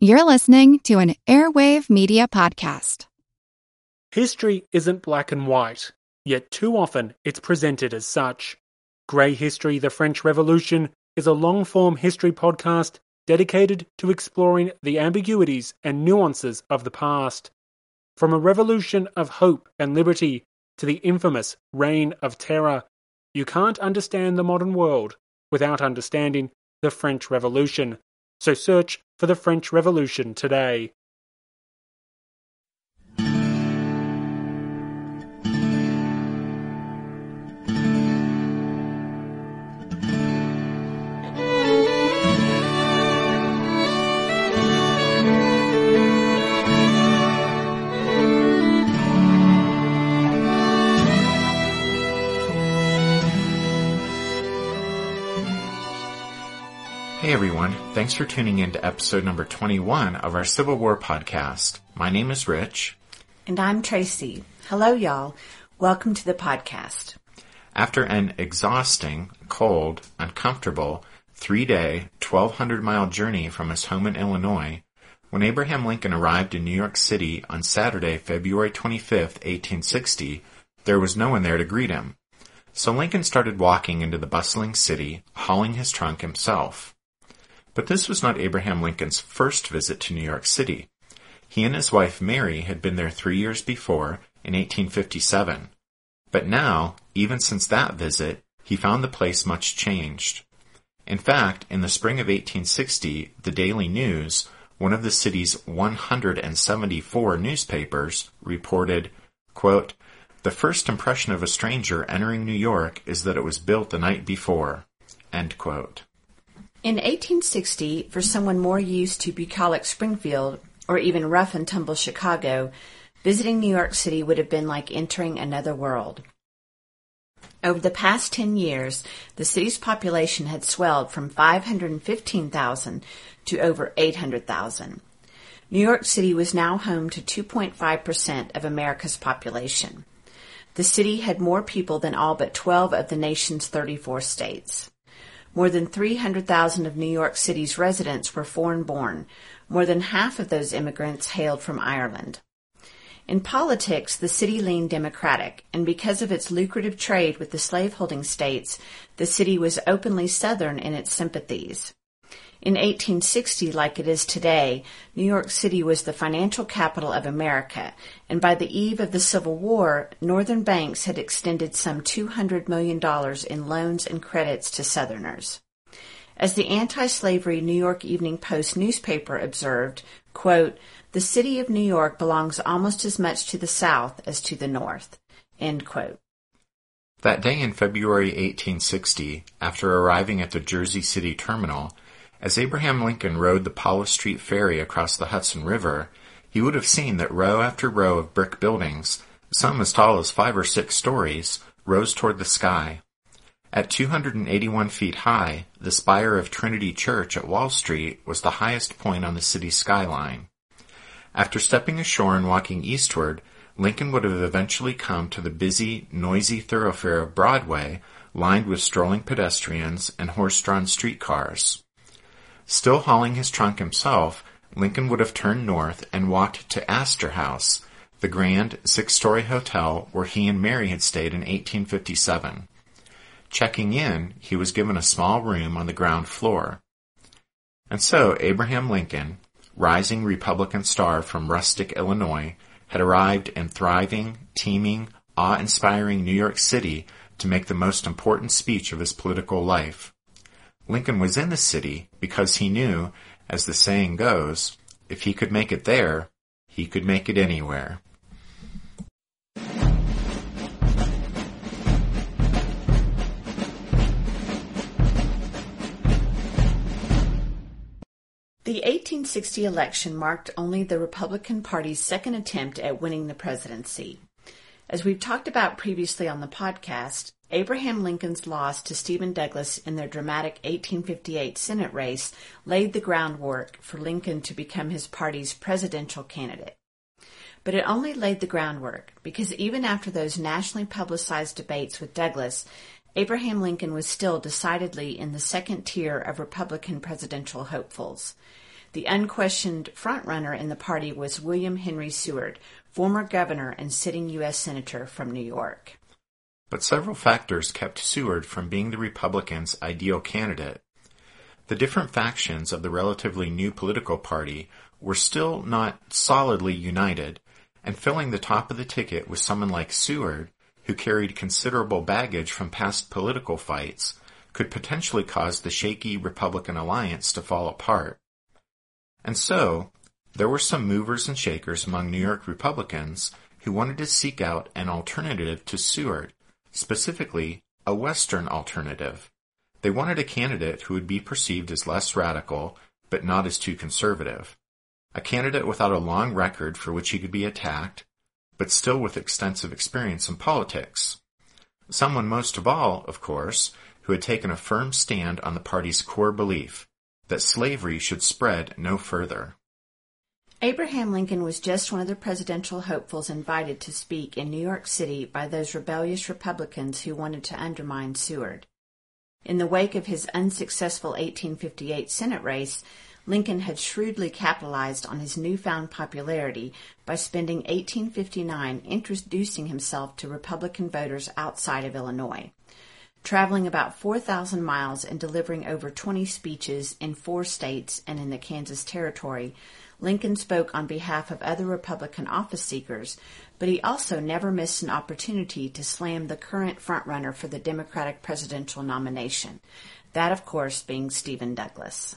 You're listening to an Airwave Media podcast. History isn't black and white, yet too often it's presented as such. Grey History, the French Revolution is a long-form history podcast dedicated to exploring the ambiguities and nuances of the past. From a revolution of hope and liberty to the infamous Reign of Terror, you can't understand the modern world without understanding the French Revolution. So search for the French Revolution today. Hey everyone, thanks for tuning in to episode number 21 of our Civil War podcast. My name is Rich. And I'm Tracy. Hello y'all. Welcome to the podcast. After an exhausting, cold, uncomfortable, 3-day, 1,200-mile journey from his home in Illinois, when Abraham Lincoln arrived in New York City on Saturday, February 25th, 1860, there was no one there to greet him. So Lincoln started walking into the bustling city, hauling his trunk himself. But this was not Abraham Lincoln's first visit to New York City. He and his wife Mary had been there 3 years before, in 1857. But now, even since that visit, he found the place much changed. In fact, in the spring of 1860, the Daily News, one of the city's 174 newspapers, reported, quote, "The first impression of a stranger entering New York is that it was built the night before," end quote. In 1860, for someone more used to bucolic Springfield, or even rough-and-tumble Chicago, visiting New York City would have been like entering another world. Over the past 10 years, the city's population had swelled from 515,000 to over 800,000. New York City was now home to 2.5% of America's population. The city had more people than all but 12 of the nation's 34 states. More than 300,000 of New York City's residents were foreign-born. More than half of those immigrants hailed from Ireland. In politics, the city leaned Democratic, and because of its lucrative trade with the slaveholding states, the city was openly Southern in its sympathies. In 1860, like it is today, New York City was the financial capital of America, and by the eve of the Civil War, Northern banks had extended some $200 million in loans and credits to Southerners. As the anti-slavery New York Evening Post newspaper observed, quote, "The city of New York belongs almost as much to the South as to the North," end quote. That day in February 1860, after arriving at the Jersey City terminal, as Abraham Lincoln rode the Powell Street Ferry across the Hudson River, he would have seen that row after row of brick buildings, some as tall as 5 or 6 stories, rose toward the sky. At 281 feet high, the spire of Trinity Church at Wall Street was the highest point on the city's skyline. After stepping ashore and walking eastward, Lincoln would have eventually come to the busy, noisy thoroughfare of Broadway, lined with strolling pedestrians and horse-drawn streetcars. Still hauling his trunk himself, Lincoln would have turned north and walked to Astor House, the grand 6-story hotel where he and Mary had stayed in 1857. Checking in, he was given a small room on the ground floor. And so Abraham Lincoln, rising Republican star from rustic Illinois, had arrived in thriving, teeming, awe-inspiring New York City to make the most important speech of his political life. Lincoln was in the city because he knew, as the saying goes, if he could make it there, he could make it anywhere. The 1860 election marked only the Republican Party's second attempt at winning the presidency. As we've talked about previously on the podcast, Abraham Lincoln's loss to Stephen Douglas in their dramatic 1858 Senate race laid the groundwork for Lincoln to become his party's presidential candidate. But it only laid the groundwork, because even after those nationally publicized debates with Douglas, Abraham Lincoln was still decidedly in the second tier of Republican presidential hopefuls. The unquestioned front-runner in the party was William Henry Seward, former governor and sitting U.S. Senator from New York. But several factors kept Seward from being the Republicans' ideal candidate. The different factions of the relatively new political party were still not solidly united, and filling the top of the ticket with someone like Seward, who carried considerable baggage from past political fights, could potentially cause the shaky Republican alliance to fall apart. And so, there were some movers and shakers among New York Republicans who wanted to seek out an alternative to Seward, specifically a Western alternative. They wanted a candidate who would be perceived as less radical, but not as too conservative. A candidate without a long record for which he could be attacked, but still with extensive experience in politics. Someone most of all, of course, who had taken a firm stand on the party's core belief that slavery should spread no further. Abraham Lincoln was just one of the presidential hopefuls invited to speak in New York City by those rebellious Republicans who wanted to undermine Seward. In the wake of his unsuccessful 1858 Senate race, Lincoln had shrewdly capitalized on his newfound popularity by spending 1859 introducing himself to Republican voters outside of Illinois, traveling about 4,000 miles and delivering over 20 speeches in 4 states and in the Kansas Territory. Lincoln spoke on behalf of other Republican office seekers, but he also never missed an opportunity to slam the current frontrunner for the Democratic presidential nomination, that, of course, being Stephen Douglas.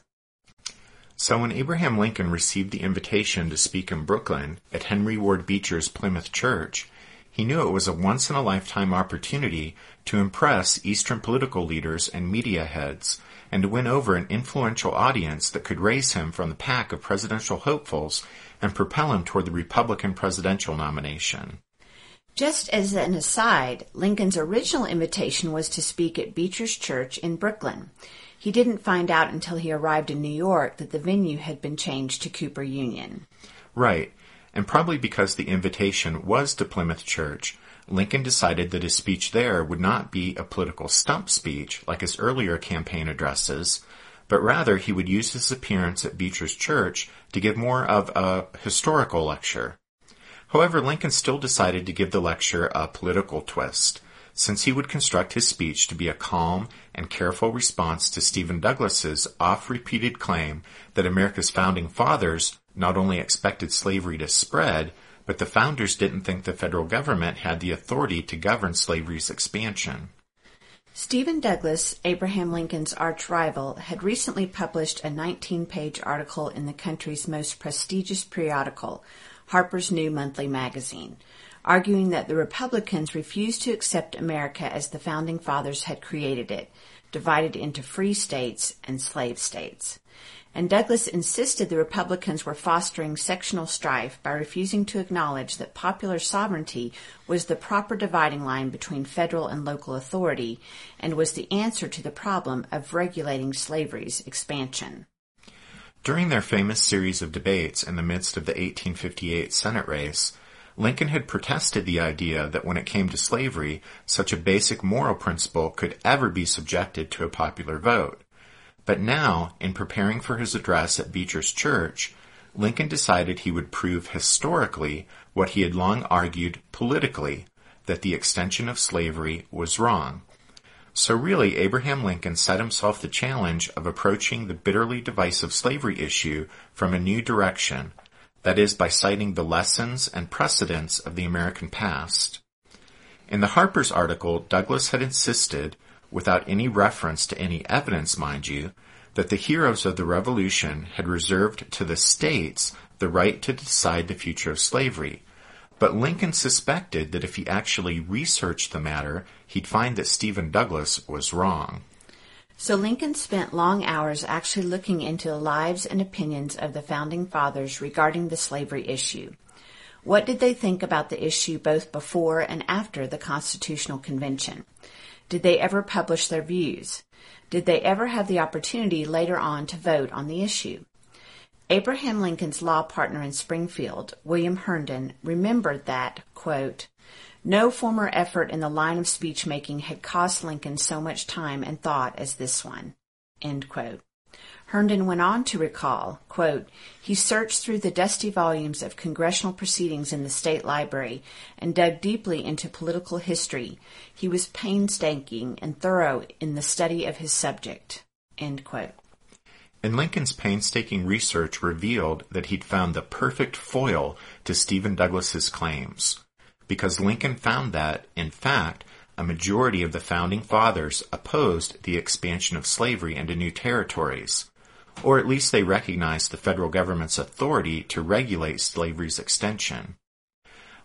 So when Abraham Lincoln received the invitation to speak in Brooklyn at Henry Ward Beecher's Plymouth Church, he knew it was a once-in-a-lifetime opportunity to impress Eastern political leaders and media heads, and to win over an influential audience that could raise him from the pack of presidential hopefuls and propel him toward the Republican presidential nomination. Just as an aside, Lincoln's original invitation was to speak at Beecher's church in Brooklyn. He didn't find out until he arrived in New York that the venue had been changed to Cooper Union. Right, and probably because the invitation was to Plymouth Church, Lincoln decided that his speech there would not be a political stump speech like his earlier campaign addresses, but rather he would use his appearance at Beecher's church to give more of a historical lecture. However, Lincoln still decided to give the lecture a political twist, since he would construct his speech to be a calm and careful response to Stephen Douglas's oft-repeated claim that America's founding fathers not only expected slavery to spread, but the founders didn't think the federal government had the authority to govern slavery's expansion. Stephen Douglas, Abraham Lincoln's arch-rival, had recently published a 19-page article in the country's most prestigious periodical, Harper's New Monthly Magazine, arguing that the Republicans refused to accept America as the Founding Fathers had created it, divided into free states and slave states. And Douglas insisted the Republicans were fostering sectional strife by refusing to acknowledge that popular sovereignty was the proper dividing line between federal and local authority and was the answer to the problem of regulating slavery's expansion. During their famous series of debates in the midst of the 1858 Senate race, Lincoln had protested the idea that when it came to slavery, such a basic moral principle could ever be subjected to a popular vote. But now, in preparing for his address at Beecher's church, Lincoln decided he would prove historically what he had long argued politically, that the extension of slavery was wrong. So really, Abraham Lincoln set himself the challenge of approaching the bitterly divisive slavery issue from a new direction, that is, by citing the lessons and precedents of the American past. In the Harper's article, Douglas had insisted, without any reference to any evidence, mind you, that the heroes of the Revolution had reserved to the states the right to decide the future of slavery. But Lincoln suspected that if he actually researched the matter, he'd find that Stephen Douglas was wrong. So Lincoln spent long hours actually looking into the lives and opinions of the Founding Fathers regarding the slavery issue. What did they think about the issue both before and after the Constitutional Convention? Did they ever publish their views? Did they ever have the opportunity later on to vote on the issue? Abraham Lincoln's law partner in Springfield, William Herndon, remembered that, quote, "No former effort in the line of speech-making had cost Lincoln so much time and thought as this one," end quote. Herndon went on to recall, quote, "He searched through the dusty volumes of congressional proceedings in the state library and dug deeply into political history. He was painstaking and thorough in the study of his subject," end quote. And Lincoln's painstaking research revealed that he'd found the perfect foil to Stephen Douglas's claims, because Lincoln found that, in fact, a majority of the Founding Fathers opposed the expansion of slavery into new territories, or at least they recognized the federal government's authority to regulate slavery's extension.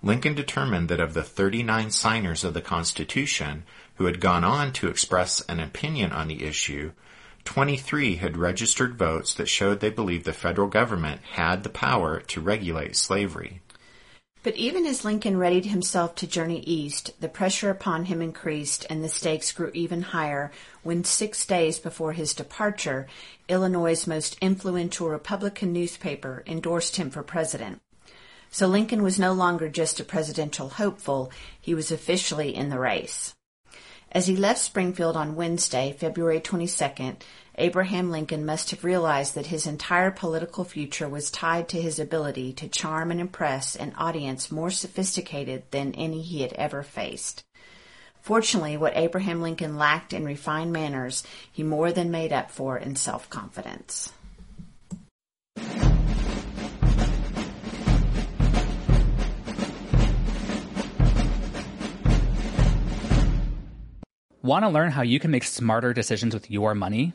Lincoln determined that of the 39 signers of the Constitution who had gone on to express an opinion on the issue, 23 had registered votes that showed they believed the federal government had the power to regulate slavery. But even as Lincoln readied himself to journey east, the pressure upon him increased and the stakes grew even higher when 6 days before his departure, Illinois' most influential Republican newspaper endorsed him for president. So Lincoln was no longer just a presidential hopeful, he was officially in the race. As he left Springfield on Wednesday, February 22nd, Abraham Lincoln must have realized that his entire political future was tied to his ability to charm and impress an audience more sophisticated than any he had ever faced. Fortunately, what Abraham Lincoln lacked in refined manners, he more than made up for in self-confidence. Want to learn how you can make smarter decisions with your money?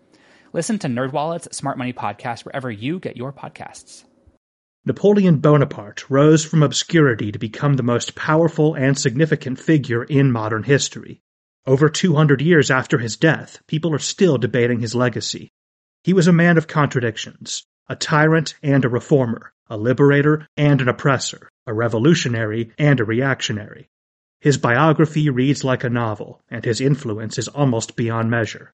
Listen to NerdWallet's Smart Money Podcast wherever you get your podcasts. Napoleon Bonaparte rose from obscurity to become the most powerful and significant figure in modern history. Over 200 years after his death, people are still debating his legacy. He was a man of contradictions, a tyrant and a reformer, a liberator and an oppressor, a revolutionary and a reactionary. His biography reads like a novel, and his influence is almost beyond measure.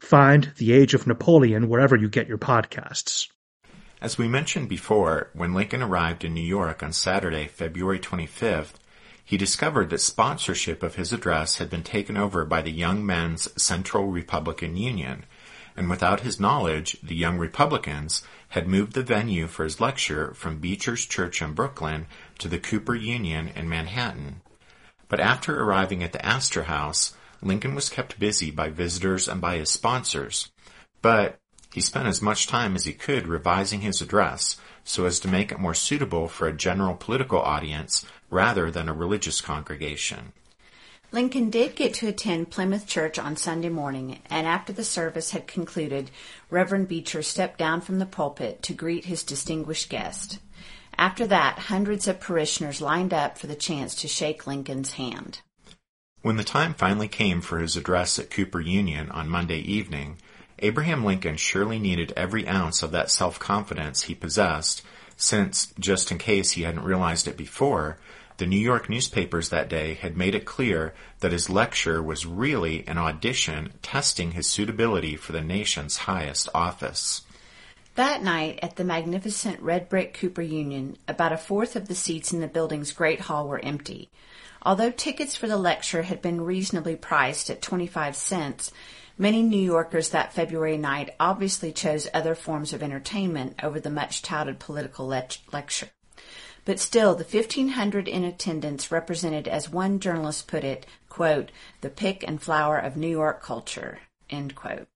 Find The Age of Napoleon wherever you get your podcasts. As we mentioned before, when Lincoln arrived in New York on Saturday, February 25th, he discovered that sponsorship of his address had been taken over by the Young Men's Central Republican Union, and without his knowledge, the Young Republicans had moved the venue for his lecture from Beecher's Church in Brooklyn to the Cooper Union in Manhattan. But after arriving at the Astor House, Lincoln was kept busy by visitors and by his sponsors, but he spent as much time as he could revising his address so as to make it more suitable for a general political audience rather than a religious congregation. Lincoln did get to attend Plymouth Church on Sunday morning, and after the service had concluded, Reverend Beecher stepped down from the pulpit to greet his distinguished guest. After that, hundreds of parishioners lined up for the chance to shake Lincoln's hand. When the time finally came for his address at Cooper Union on Monday evening, Abraham Lincoln surely needed every ounce of that self-confidence he possessed, since, just in case he hadn't realized it before, the New York newspapers that day had made it clear that his lecture was really an audition testing his suitability for the nation's highest office. That night at the magnificent red-brick Cooper Union, about a fourth of the seats in the building's great hall were empty. Although tickets for the lecture had been reasonably priced at 25 cents, many New Yorkers that February night obviously chose other forms of entertainment over the much-touted political lecture. But still, the 1,500 in attendance represented, as one journalist put it, quote, the pick and flower of New York culture, end quote.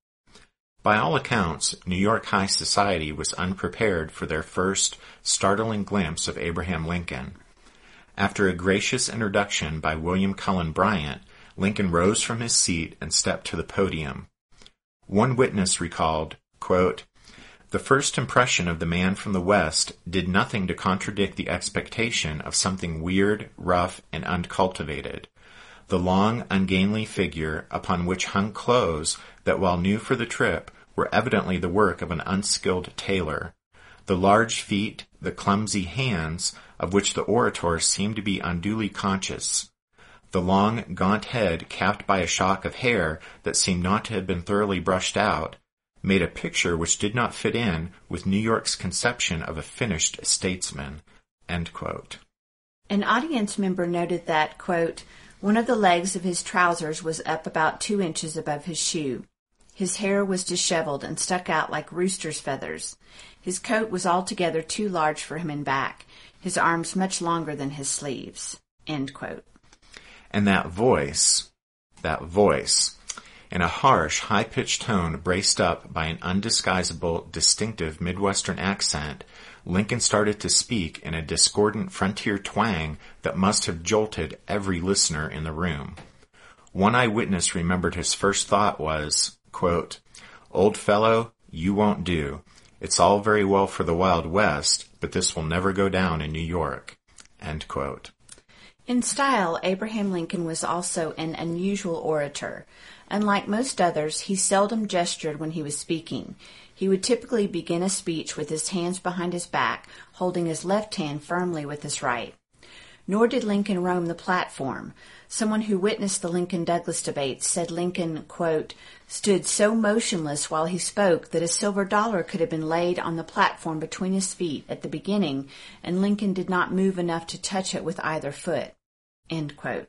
By all accounts, New York high society was unprepared for their first startling glimpse of Abraham Lincoln. After a gracious introduction by William Cullen Bryant, Lincoln rose from his seat and stepped to the podium. One witness recalled, quote, the first impression of the man from the West did nothing to contradict the expectation of something weird, rough, and uncultivated. The long, ungainly figure upon which hung clothes that, while new for the trip, were evidently the work of an unskilled tailor, the large feet, the clumsy hands, of which the orator seemed to be unduly conscious, the long, gaunt head capped by a shock of hair that seemed not to have been thoroughly brushed out, made a picture which did not fit in with New York's conception of a finished statesman, end quote. An audience member noted that, quote, one of the legs of his trousers was up about 2 inches above his shoe. His hair was disheveled and stuck out like rooster's feathers. His coat was altogether too large for him in back, his arms much longer than his sleeves, end quote. And that voice, in a harsh, high-pitched tone braced up by an undisguisable, distinctive Midwestern accent, Lincoln started to speak in a discordant frontier twang that must have jolted every listener in the room. One eyewitness remembered his first thought was, quote, old fellow, you won't do. It's all very well for the Wild West, but this will never go down in New York, end quote. In style, Abraham Lincoln was also an unusual orator. Unlike most others, he seldom gestured when he was speaking. He would typically begin a speech with his hands behind his back, holding his left hand firmly with his right. Nor did Lincoln roam the platform. Someone who witnessed the Lincoln-Douglas debate said Lincoln, quote, stood so motionless while he spoke that a silver dollar could have been laid on the platform between his feet at the beginning, and Lincoln did not move enough to touch it with either foot, end quote.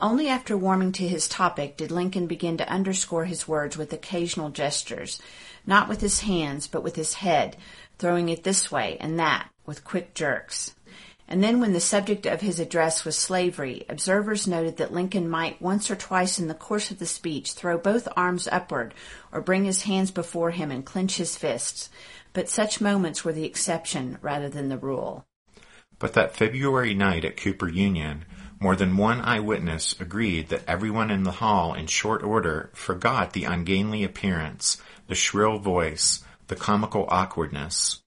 Only after warming to his topic did Lincoln begin to underscore his words with occasional gestures, not with his hands, but with his head, throwing it this way and that, with quick jerks. And then when the subject of his address was slavery, observers noted that Lincoln might once or twice in the course of the speech throw both arms upward or bring his hands before him and clench his fists, but such moments were the exception rather than the rule. But that February night at Cooper Union, more than one eyewitness agreed that everyone in the hall in short order forgot the ungainly appearance, the shrill voice, the comical awkwardness.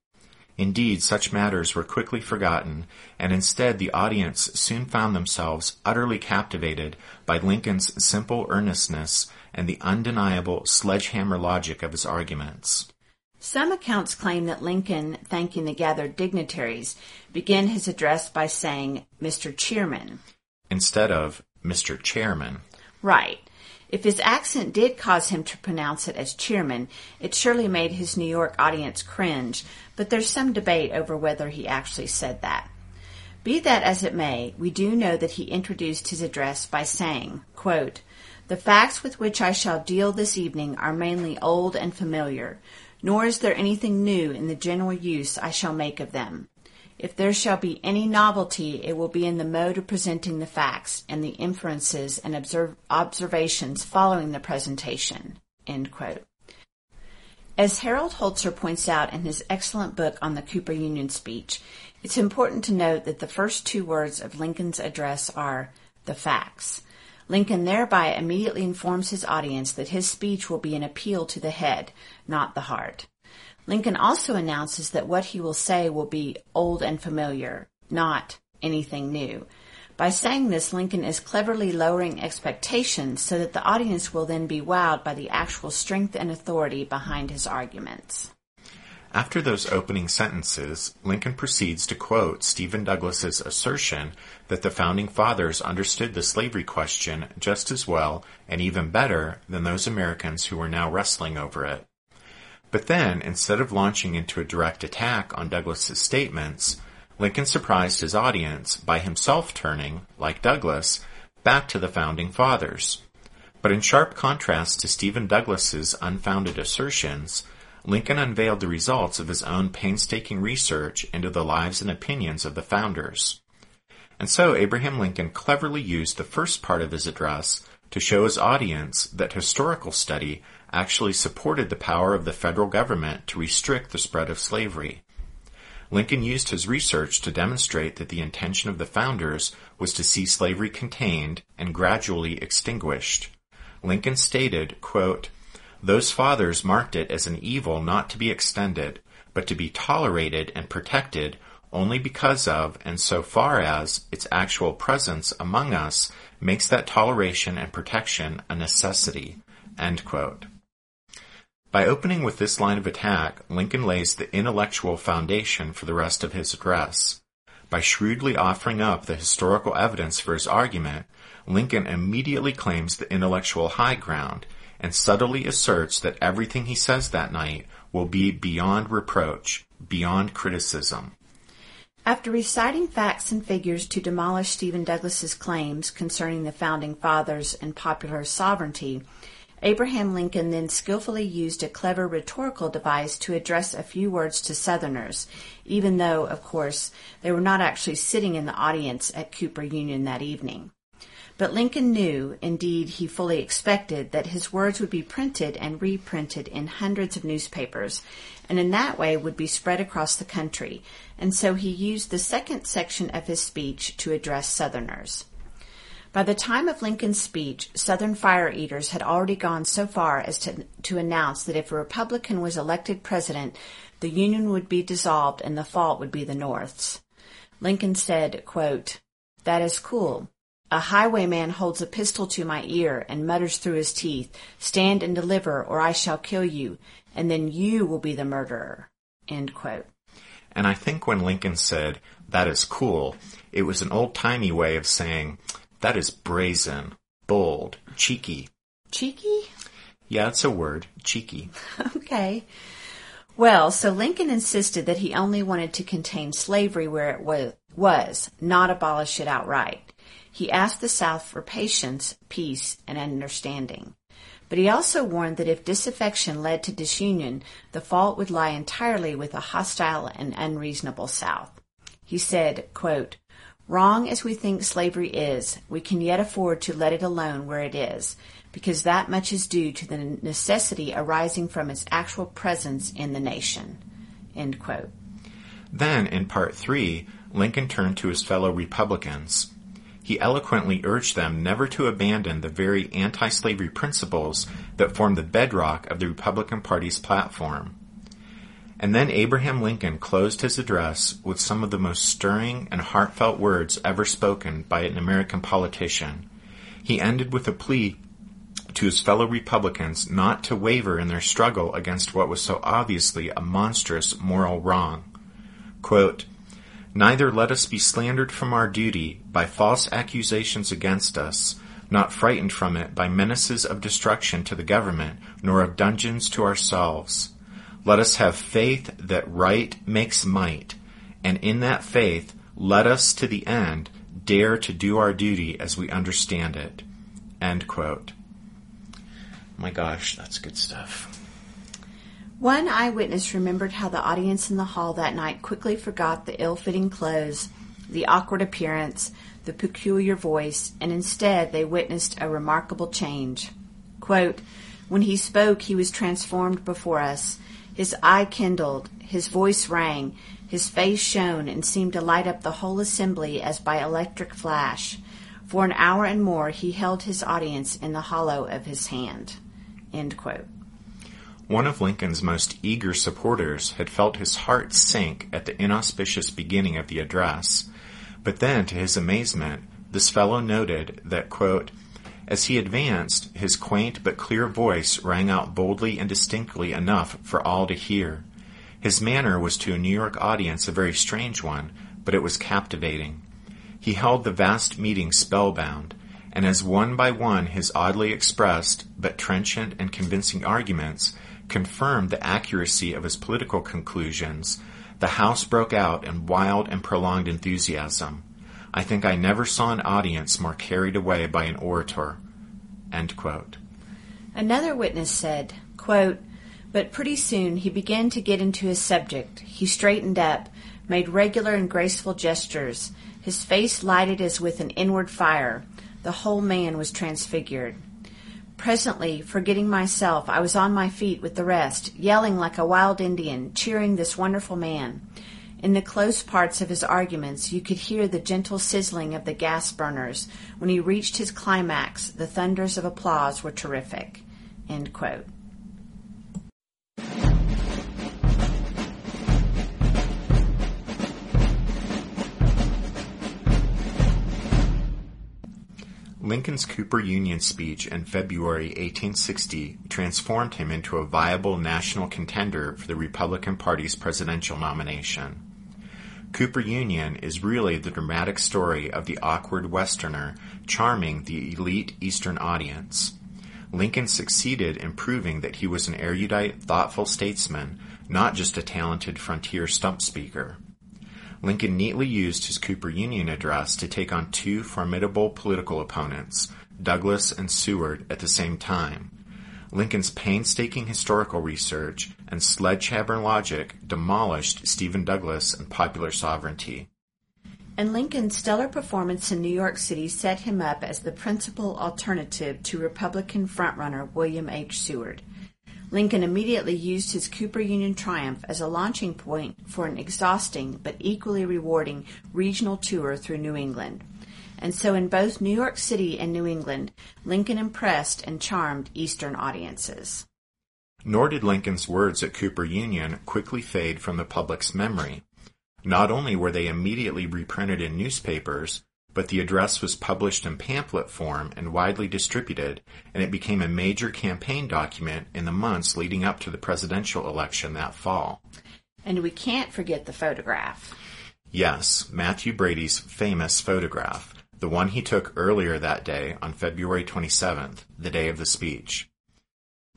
Indeed, such matters were quickly forgotten, and instead the audience soon found themselves utterly captivated by Lincoln's simple earnestness and the undeniable sledgehammer logic of his arguments. Some accounts claim that Lincoln, thanking the gathered dignitaries, began his address by saying, Mr. Chairman, instead of Mr. Chairman. Right. If his accent did cause him to pronounce it as chairman, it surely made his New York audience cringe, but there's some debate over whether he actually said that. Be that as it may, we do know that he introduced his address by saying, quote, the facts with which I shall deal this evening are mainly old and familiar, nor is there anything new in the general use I shall make of them. If there shall be any novelty, it will be in the mode of presenting the facts and the inferences and observations following the presentation, end quote. As Harold Holzer points out in his excellent book on the Cooper Union speech, it's important to note that the first two words of Lincoln's address are the facts. Lincoln thereby immediately informs his audience that his speech will be an appeal to the head, not the heart. Lincoln also announces that what he will say will be old and familiar, not anything new. By saying this, Lincoln is cleverly lowering expectations so that the audience will then be wowed by the actual strength and authority behind his arguments. After those opening sentences, Lincoln proceeds to quote Stephen Douglas's assertion that the Founding Fathers understood the slavery question just as well and even better than those Americans who were now wrestling over it. But then, instead of launching into a direct attack on Douglas's statements, Lincoln surprised his audience by himself turning, like Douglas, back to the Founding Fathers. But in sharp contrast to Stephen Douglas's unfounded assertions, Lincoln unveiled the results of his own painstaking research into the lives and opinions of the Founders. And so Abraham Lincoln cleverly used the first part of his address to show his audience that historical study actually supported the power of the federal government to restrict the spread of slavery. Lincoln used his research to demonstrate that the intention of the Founders was to see slavery contained and gradually extinguished. Lincoln stated, quote, "Those fathers marked it as an evil not to be extended, but to be tolerated and protected only because of, and so far as, its actual presence among us makes that toleration and protection a necessity." End quote. By opening with this line of attack, Lincoln lays the intellectual foundation for the rest of his address. By shrewdly offering up the historical evidence for his argument, Lincoln immediately claims the intellectual high ground and subtly asserts that everything he says that night will be beyond reproach, beyond criticism. After reciting facts and figures to demolish Stephen Douglas's claims concerning the Founding Fathers and popular sovereignty, Abraham Lincoln then skillfully used a clever rhetorical device to address a few words to Southerners, even though, of course, they were not actually sitting in the audience at Cooper Union that evening. But Lincoln knew, indeed he fully expected, that his words would be printed and reprinted in hundreds of newspapers, and in that way would be spread across the country, and so he used the second section of his speech to address Southerners. By the time of Lincoln's speech, Southern fire-eaters had already gone so far as to announce that if a Republican was elected president, the Union would be dissolved and the fault would be the North's. Lincoln said, quote, "That is cool. A highwayman holds a pistol to my ear and mutters through his teeth, 'Stand and deliver, or I shall kill you, and then you will be the murderer.'" End quote. And I think when Lincoln said, "That is cool," it was an old-timey way of saying, "That is brazen, bold, cheeky." Cheeky? Yeah, it's a word. Cheeky. Okay. Well, so Lincoln insisted that he only wanted to contain slavery where it was, not abolish it outright. He asked the South for patience, peace, and understanding. But he also warned that if disaffection led to disunion, the fault would lie entirely with a hostile and unreasonable South. He said, quote, "Wrong as we think slavery is, we can yet afford to let it alone where it is, because that much is due to the necessity arising from its actual presence in the nation." End quote. Then, in Part 3, Lincoln turned to his fellow Republicans. He eloquently urged them never to abandon the very anti-slavery principles that formed the bedrock of the Republican Party's platform. And then Abraham Lincoln closed his address with some of the most stirring and heartfelt words ever spoken by an American politician. He ended with a plea to his fellow Republicans not to waver in their struggle against what was so obviously a monstrous moral wrong. Quote, "Neither let us be slandered from our duty by false accusations against us, not frightened from it by menaces of destruction to the government, nor of dungeons to ourselves. Let us have faith that right makes might, and in that faith let us to the end dare to do our duty as we understand it." End quote. My gosh, that's good stuff. One eyewitness remembered how the audience in the hall that night quickly forgot the ill-fitting clothes, the awkward appearance, the peculiar voice, and instead they witnessed a remarkable change. Quote, "When he spoke, he was transformed before us. His eye kindled, his voice rang, his face shone and seemed to light up the whole assembly as by electric flash. For an hour and more he held his audience in the hollow of his hand." End quote. One of Lincoln's most eager supporters had felt his heart sink at the inauspicious beginning of the address. But then, to his amazement, this fellow noted that, quote, "As he advanced, his quaint but clear voice rang out boldly and distinctly enough for all to hear. His manner was to a New York audience a very strange one, but it was captivating. He held the vast meeting spellbound, and as one by one his oddly expressed but trenchant and convincing arguments confirmed the accuracy of his political conclusions, the house broke out in wild and prolonged enthusiasm. I think I never saw an audience more carried away by an orator." End quote. Another witness said, quote, "But pretty soon he began to get into his subject. He straightened up, made regular and graceful gestures. His face lighted as with an inward fire. The whole man was transfigured. Presently, forgetting myself, I was on my feet with the rest, yelling like a wild Indian, cheering this wonderful man. In the close parts of his arguments, you could hear the gentle sizzling of the gas burners. When he reached his climax, the thunders of applause were terrific." End quote. Lincoln's Cooper Union speech in February 1860 transformed him into a viable national contender for the Republican Party's presidential nomination. Cooper Union is really the dramatic story of the awkward Westerner charming the elite Eastern audience. Lincoln succeeded in proving that he was an erudite, thoughtful statesman, not just a talented frontier stump speaker. Lincoln neatly used his Cooper Union address to take on two formidable political opponents, Douglas and Seward, at the same time. Lincoln's painstaking historical research and sledgehammer logic demolished Stephen Douglas and popular sovereignty. And Lincoln's stellar performance in New York City set him up as the principal alternative to Republican frontrunner William H. Seward. Lincoln immediately used his Cooper Union triumph as a launching point for an exhausting but equally rewarding regional tour through New England. And so in both New York City and New England, Lincoln impressed and charmed Eastern audiences. Nor did Lincoln's words at Cooper Union quickly fade from the public's memory. Not only were they immediately reprinted in newspapers, but the address was published in pamphlet form and widely distributed, and it became a major campaign document in the months leading up to the presidential election that fall. And we can't forget the photograph. Yes, Matthew Brady's famous photograph, the one he took earlier that day on February 27th, the day of the speech.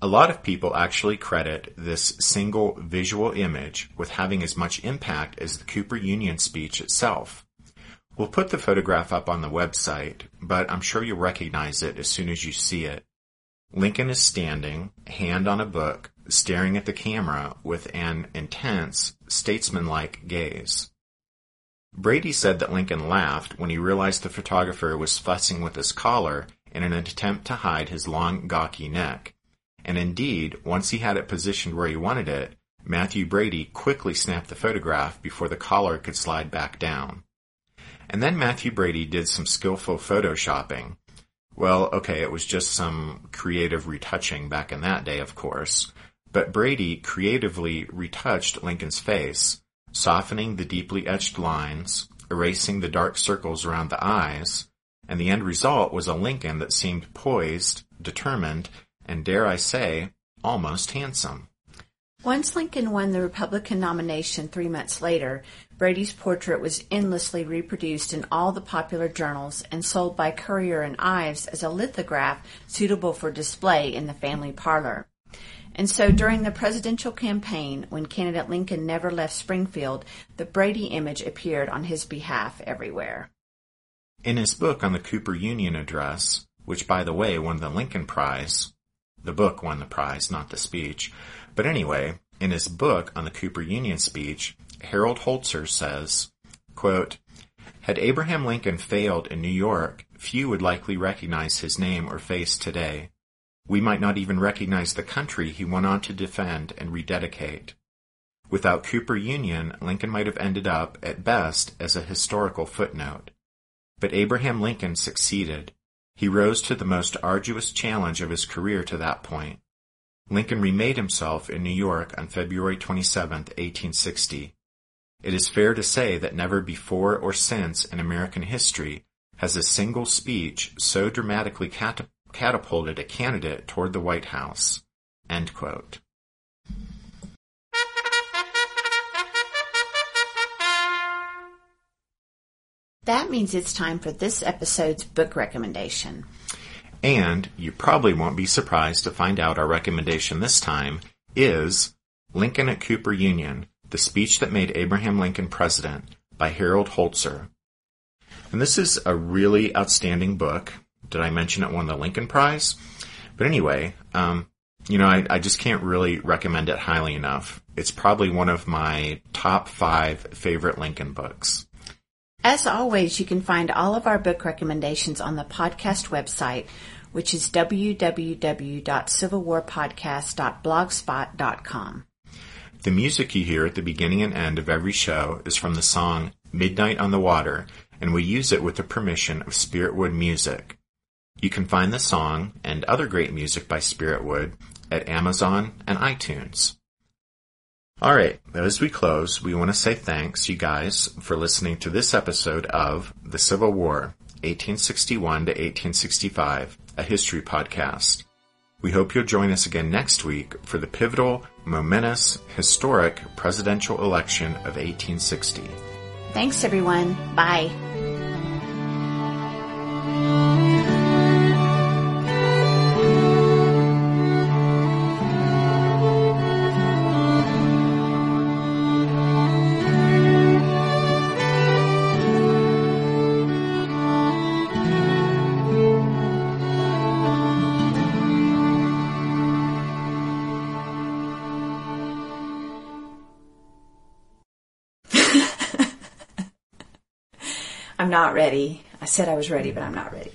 A lot of people actually credit this single visual image with having as much impact as the Cooper Union speech itself. We'll put the photograph up on the website, but I'm sure you'll recognize it as soon as you see it. Lincoln is standing, hand on a book, staring at the camera with an intense, statesmanlike gaze. Brady said that Lincoln laughed when he realized the photographer was fussing with his collar in an attempt to hide his long, gawky neck. And indeed, once he had it positioned where he wanted it, Matthew Brady quickly snapped the photograph before the collar could slide back down. And then Matthew Brady did some skillful photoshopping. Well, okay, it was just some creative retouching back in that day, of course. But Brady creatively retouched Lincoln's face, softening the deeply etched lines, erasing the dark circles around the eyes, and the end result was a Lincoln that seemed poised, determined, and dare I say, almost handsome. Once Lincoln won the Republican nomination 3 months later, Brady's portrait was endlessly reproduced in all the popular journals and sold by Courier and Ives as a lithograph suitable for display in the family parlor. And so during the presidential campaign, when candidate Lincoln never left Springfield, the Brady image appeared on his behalf everywhere. In his book on the Cooper Union address, which by the way won the Lincoln Prize, the book won the prize, not the speech. But anyway, in his book on the Cooper Union speech, Harold Holzer says, quote, "Had Abraham Lincoln failed in New York, few would likely recognize his name or face today. We might not even recognize the country he went on to defend and rededicate. Without Cooper Union, Lincoln might have ended up, at best, as a historical footnote. But Abraham Lincoln succeeded. He rose to the most arduous challenge of his career to that point. Lincoln remade himself in New York on February 27, 1860. It is fair to say that never before or since in American history has a single speech so dramatically catapulted a candidate toward the White House." End quote. That means it's time for this episode's book recommendation. And you probably won't be surprised to find out our recommendation this time is Lincoln at Cooper Union, The Speech That Made Abraham Lincoln President by Harold Holzer. And this is a really outstanding book. Did I mention it won the Lincoln Prize? But anyway, I just can't really recommend it highly enough. It's probably one of my top 5 favorite Lincoln books. As always, you can find all of our book recommendations on the podcast website, which is www.civilwarpodcast.blogspot.com. The music you hear at the beginning and end of every show is from the song Midnight on the Water, and we use it with the permission of Spiritwood Music. You can find the song and other great music by Spiritwood at Amazon and iTunes. All right, as we close, we want to say thanks, you guys, for listening to this episode of The Civil War, 1861 to 1865, a history podcast. We hope you'll join us again next week for the pivotal, momentous, historic presidential election of 1860. Thanks, everyone. Bye. Not ready. I said I was ready, but I'm not ready.